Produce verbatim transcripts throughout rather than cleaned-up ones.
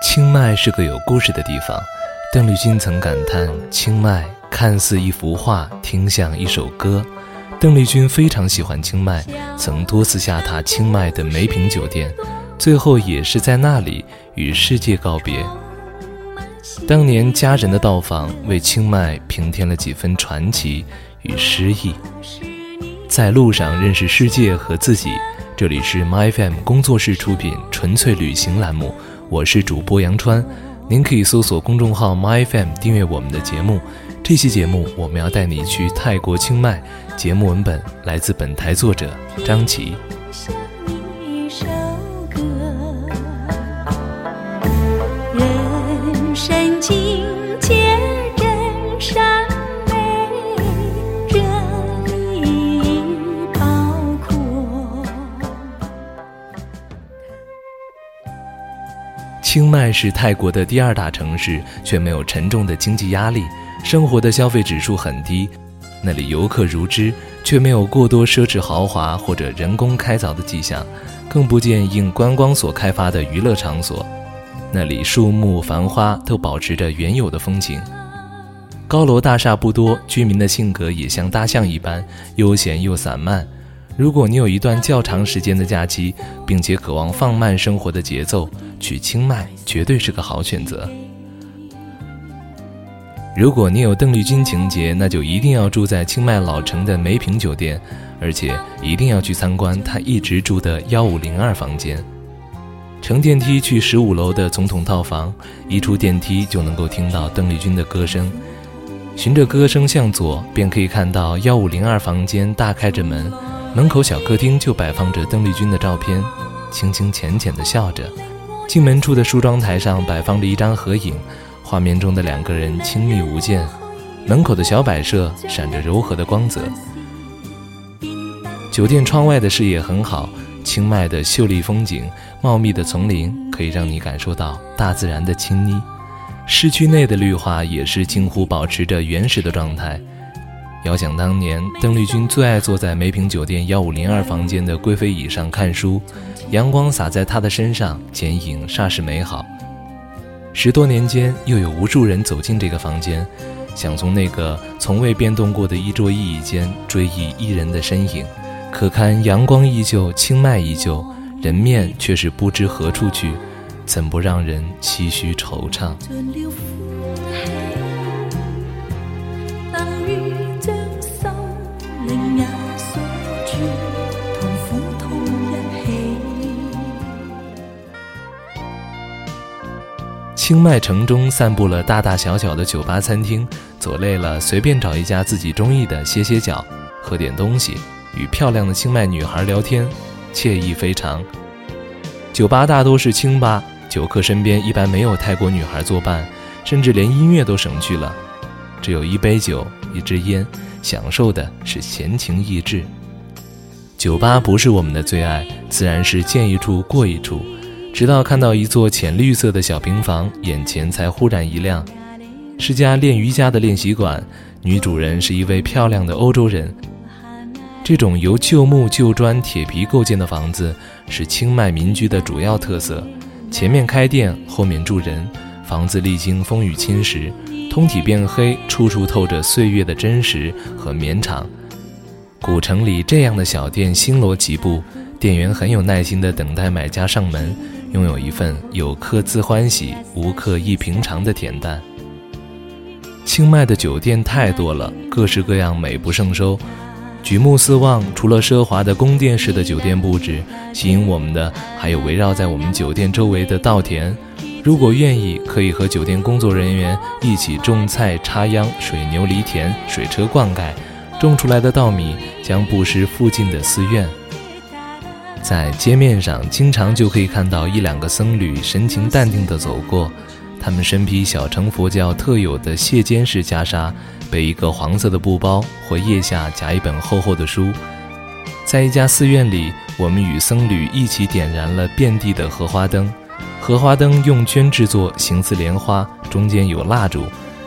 清迈是个有故事的地方，邓丽君曾感叹，清迈看似一幅画，听像一首歌。邓丽君非常喜欢清迈，曾多次下榻清迈的梅瓶酒店，最后也是在那里与世界告别。当年家人的到访为清迈平添了几分传奇与诗意。在路上认识世界和自己，这里是 MyFM 工作室出品纯粹旅行栏目，我是主播杨川。您可以搜索公众号 MyFM 订阅我们的节目。这期节目我们要带你去泰国清迈，节目文本来自本台作者张琪。清迈是泰国的第二大城市，却没有沉重的经济压力，生活的消费指数很低，那里游客如织，却没有过多奢侈豪华或者人工开凿的迹象，更不见应观光所开发的娱乐场所。那里树木繁花都保持着原有的风情，高楼大厦不多，居民的性格也像大象一般悠闲又散漫。如果你有一段较长时间的假期，并且渴望放慢生活的节奏，去清迈绝对是个好选择。如果你有邓丽君情节，那就一定要住在清迈老城的梅瓶酒店，而且一定要去参观她一直住的一五零二房间。乘电梯去十五楼的总统套房，一出电梯就能够听到邓丽君的歌声。循着歌声向左，便可以看到一五零二房间大开着门，门口小客厅就摆放着邓丽君的照片，轻轻浅浅地笑着。进门处的梳妆台上摆放着一张合影，画面中的两个人亲密无间，门口的小摆设闪着柔和的光泽。酒店窗外的视野很好，清迈的秀丽风景，茂密的丛林可以让你感受到大自然的亲昵。市区内的绿化也是近乎保持着原始的状态。遥想当年，邓丽君最爱坐在梅瓶酒店一五零二房间的贵妃椅上看书，阳光洒在她的身上，剪影煞是美好。十多年间，又有无数人走进这个房间，想从那个从未变动过的一桌一椅间追忆一人的身影。可堪阳光依旧，清迈依旧，人面却是不知何处去，怎不让人唏嘘惆怅。清迈城中散布了大大小小的酒吧餐厅，走累了随便找一家自己中意的歇歇脚，喝点东西，与漂亮的清迈女孩聊天，惬意非常。酒吧大多是清吧，酒客身边一般没有泰国女孩作伴，甚至连音乐都省去了，只有一杯酒一支烟，享受的是闲情逸致。酒吧不是我们的最爱，自然是见一处过一处，直到看到一座浅绿色的小平房，眼前才忽然一亮，是家练瑜伽的练习馆，女主人是一位漂亮的欧洲人。这种由旧木、旧砖、铁皮构建的房子是清迈民居的主要特色，前面开店，后面住人，房子历经风雨侵蚀，通体变黑，处处透着岁月的真实和绵长。古城里这样的小店星罗棋布，店员很有耐心地等待买家上门，拥有一份有客自欢喜，无客亦平常的恬淡。清迈的酒店太多了，各式各样，美不胜收。举目四望，除了奢华的宫殿式的酒店布置，吸引我们的还有围绕在我们酒店周围的稻田。如果愿意，可以和酒店工作人员一起种菜、插秧、水牛犁田、水车灌溉，种出来的稻米将布施附近的寺院。在街面上经常就可以看到一两个僧侣神情淡定地走过，他们身披小乘佛教特有的谢肩式袈裟，背一个黄色的布包，或腋下夹一本厚厚的书。在一家寺院里，我们与僧侣一起点燃了遍地的荷花灯，荷花灯用绢制作，形似莲花，中间有蜡烛。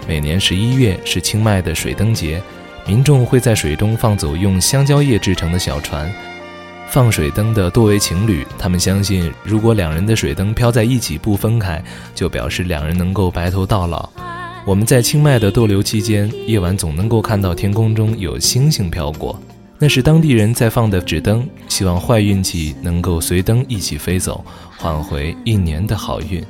每年十一月是清迈的水灯节，民众会在水中放走用香蕉叶制成的小船，放水灯的多为情侣，他们相信如果两人的水灯飘在一起不分开，就表示两人能够白头到老。我们在清迈的逗留期间，夜晚总能够看到天空中有星星飘过，那是当地人在放的纸灯，希望坏运气能够随灯一起飞走，换回一年的好运。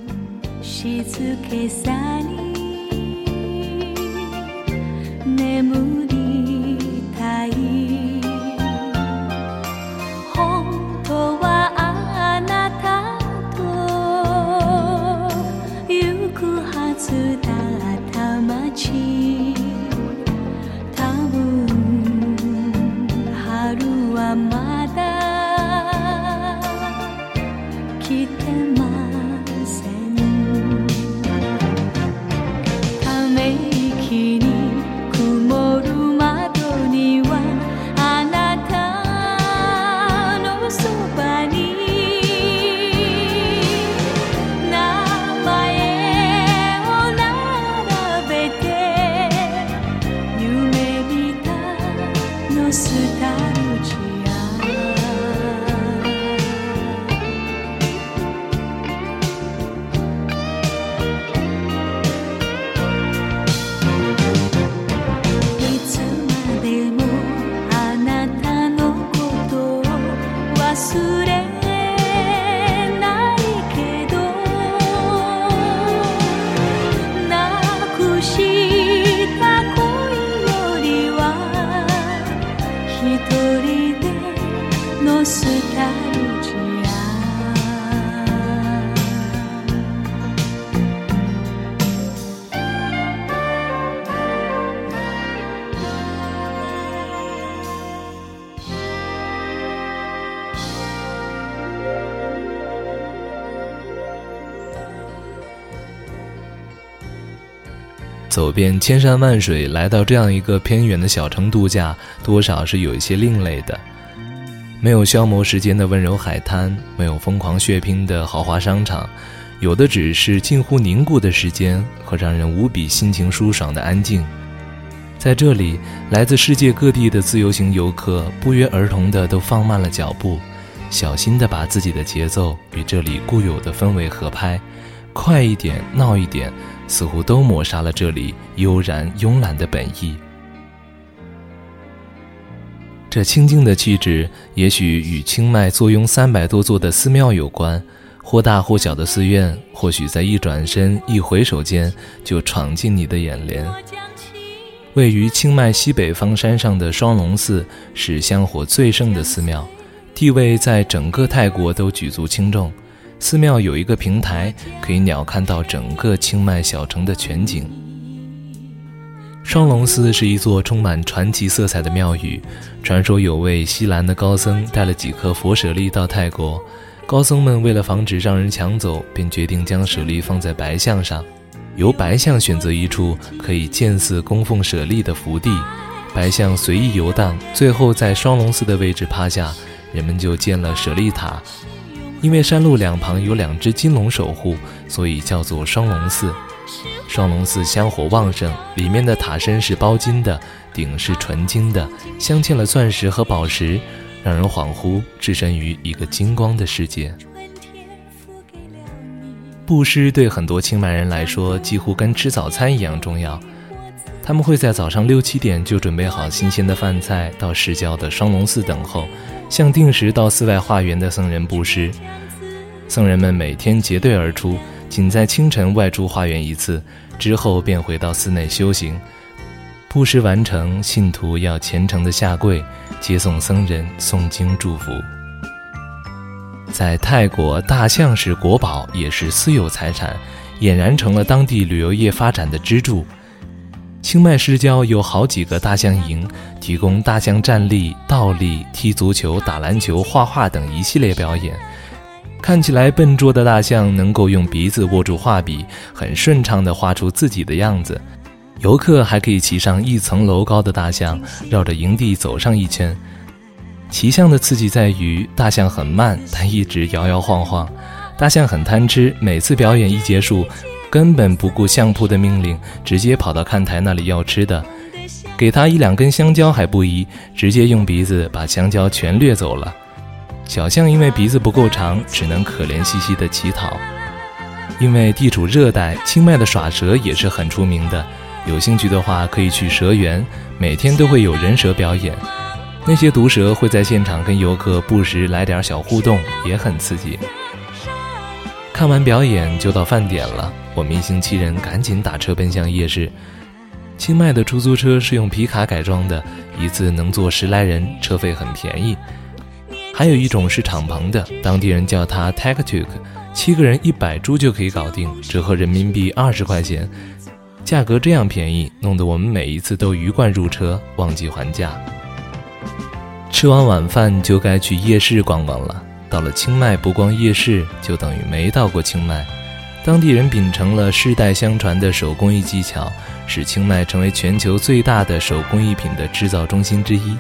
走遍千山万水，来到这样一个偏远的小城度假，多少是有一些另类的。没有消磨时间的温柔海滩，没有疯狂血拼的豪华商场，有的只是近乎凝固的时间和让人无比心情舒爽的安静。在这里，来自世界各地的自由行游客不约而同的都放慢了脚步，小心的把自己的节奏与这里固有的氛围合拍，快一点，闹一点，似乎都抹杀了这里悠然慵懒的本意。这清静的气质也许与清迈坐拥三百多座的寺庙有关，或大或小的寺院，或许在一转身一回首间就闯进你的眼帘。位于清迈西北方山上的双龙寺是香火最盛的寺庙，地位在整个泰国都举足轻重。寺庙有一个平台，可以鸟瞰到整个清迈小城的全景。双龙寺是一座充满传奇色彩的庙宇，传说有位西兰的高僧带了几颗佛舍利到泰国，高僧们为了防止让人抢走，便决定将舍利放在白象上，由白象选择一处可以建寺供奉舍利的福地，白象随意游荡，最后在双龙寺的位置趴下，人们就建了舍利塔。因为山路两旁有两只金龙守护，所以叫做双龙寺。双龙寺香火旺盛，里面的塔身是包金的，顶是纯金的，镶嵌了钻石和宝石，让人恍惚置身于一个金光的世界。布施对很多清迈人来说几乎跟吃早餐一样重要，他们会在早上六七点就准备好新鲜的饭菜，到市郊的双龙寺等候，向定时到寺外化缘的僧人布施。僧人们每天结队而出，仅在清晨外出化缘一次，之后便回到寺内修行。布施完成，信徒要虔诚地下跪，接送僧人诵经祝福。在泰国，大象是国宝，也是私有财产，俨然成了当地旅游业发展的支柱。清迈市郊有好几个大象营，提供大象站立、倒立、踢足球、打篮球、画画等一系列表演。看起来笨拙的大象能够用鼻子握住画笔，很顺畅地画出自己的样子。游客还可以骑上一层楼高的大象，绕着营地走上一圈。骑象的刺激在于，大象很慢，但一直摇摇晃晃。大象很贪吃，每次表演一结束，根本不顾相扑的命令，直接跑到看台那里要吃的，给他一两根香蕉还不依，直接用鼻子把香蕉全掠走了。小象因为鼻子不够长，只能可怜兮兮地乞讨。因为地处热带，清迈的耍蛇也是很出名的，有兴趣的话可以去蛇园，每天都会有人蛇表演，那些毒蛇会在现场跟游客不时来点小互动，也很刺激。看完表演就到饭点了，我们一行七人赶紧打车奔向夜市。清迈的出租车是用皮卡改装的，一次能坐十来人，车费很便宜。还有一种是敞篷的，当地人叫它 Tuk-Tuk， 七个人一百铢就可以搞定，折合人民币二十块钱。价格这样便宜，弄得我们每一次都鱼贯入车，忘记还价。吃完晚饭就该去夜市逛逛了。到了清迈不逛夜市，就等于没到过清迈。当地人秉承了世代相传的手工艺技巧，使清迈成为全球最大的手工艺品的制造中心之一。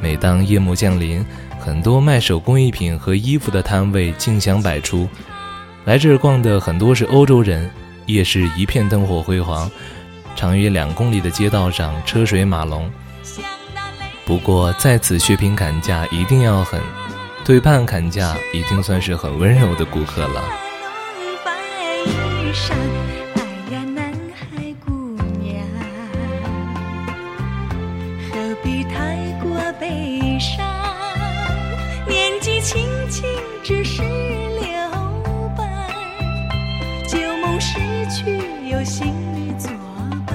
每当夜幕降临，很多卖手工艺品和衣服的摊位竞相百出。来这儿逛的很多是欧洲人，夜市一片灯火辉煌，长约两公里的街道上车水马龙。不过在此血拼砍价一定要狠，对半砍价已经算是很温柔的顾客了。哎呀，南海姑娘，何必太过悲伤？年纪轻轻只是留白，旧梦失去有新侣作伴。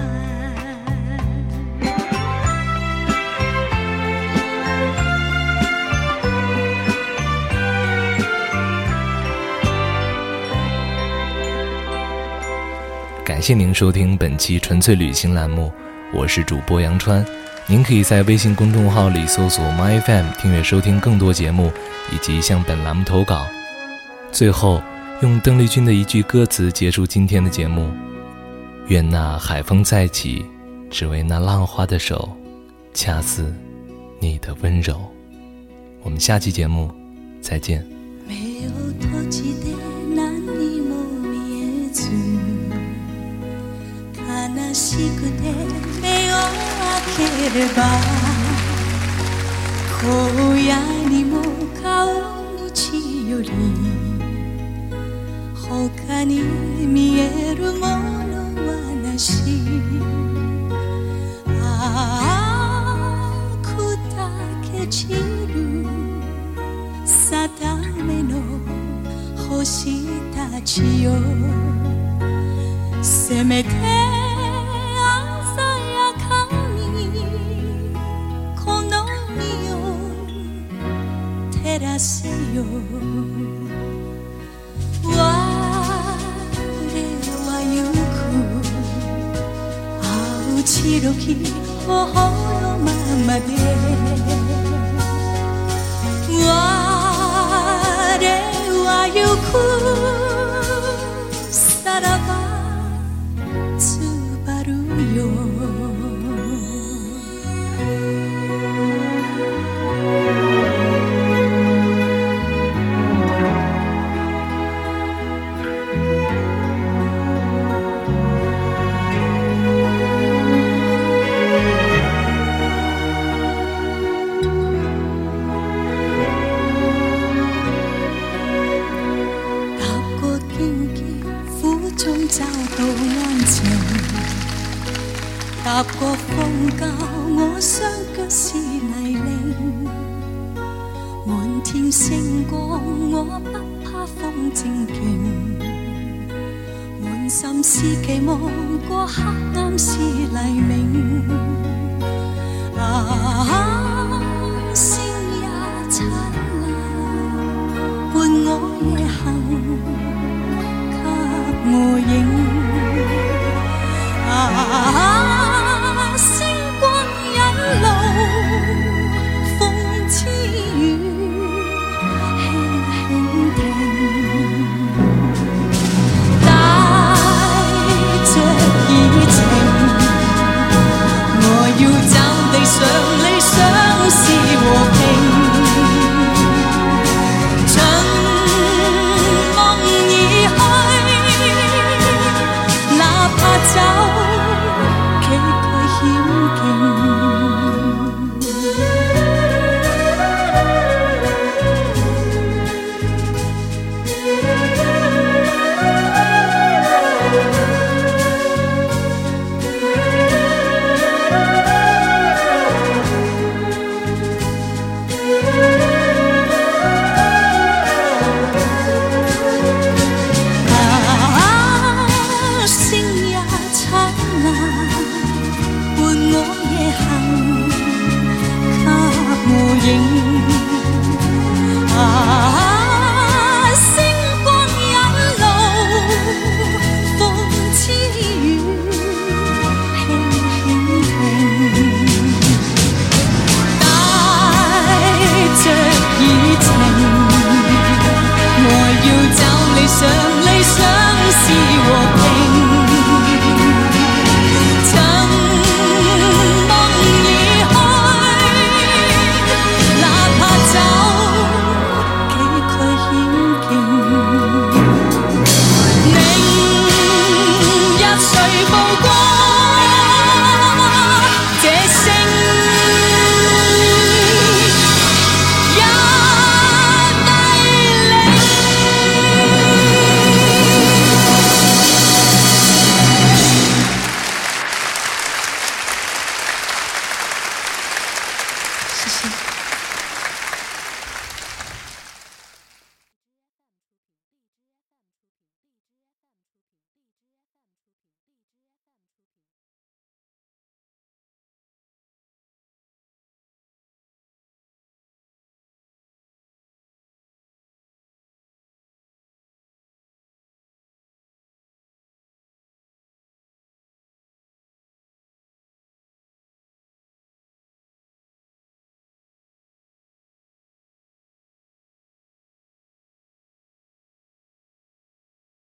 感谢您收听本期纯粹旅行栏目，我是主播杨川。您可以在微信公众号里搜索 My F M 订阅收听更多节目，以及向本栏目投稿。最后用邓丽君的一句歌词结束今天的节目：愿那海风再起，只为那浪花的手恰似你的温柔。我们下期节目再见。悲しくて目を開ければ荒野にも顔うちより他に見えるものはなし。ああ砕け散る定めの星たちよ、せめて我はゆく青白き頬のままで、我はゆくさらばつばるよ。踏過風教我雙腳是泥濘，滿天星光我不怕風正勁，滿心思期望過黑暗是黎明。啊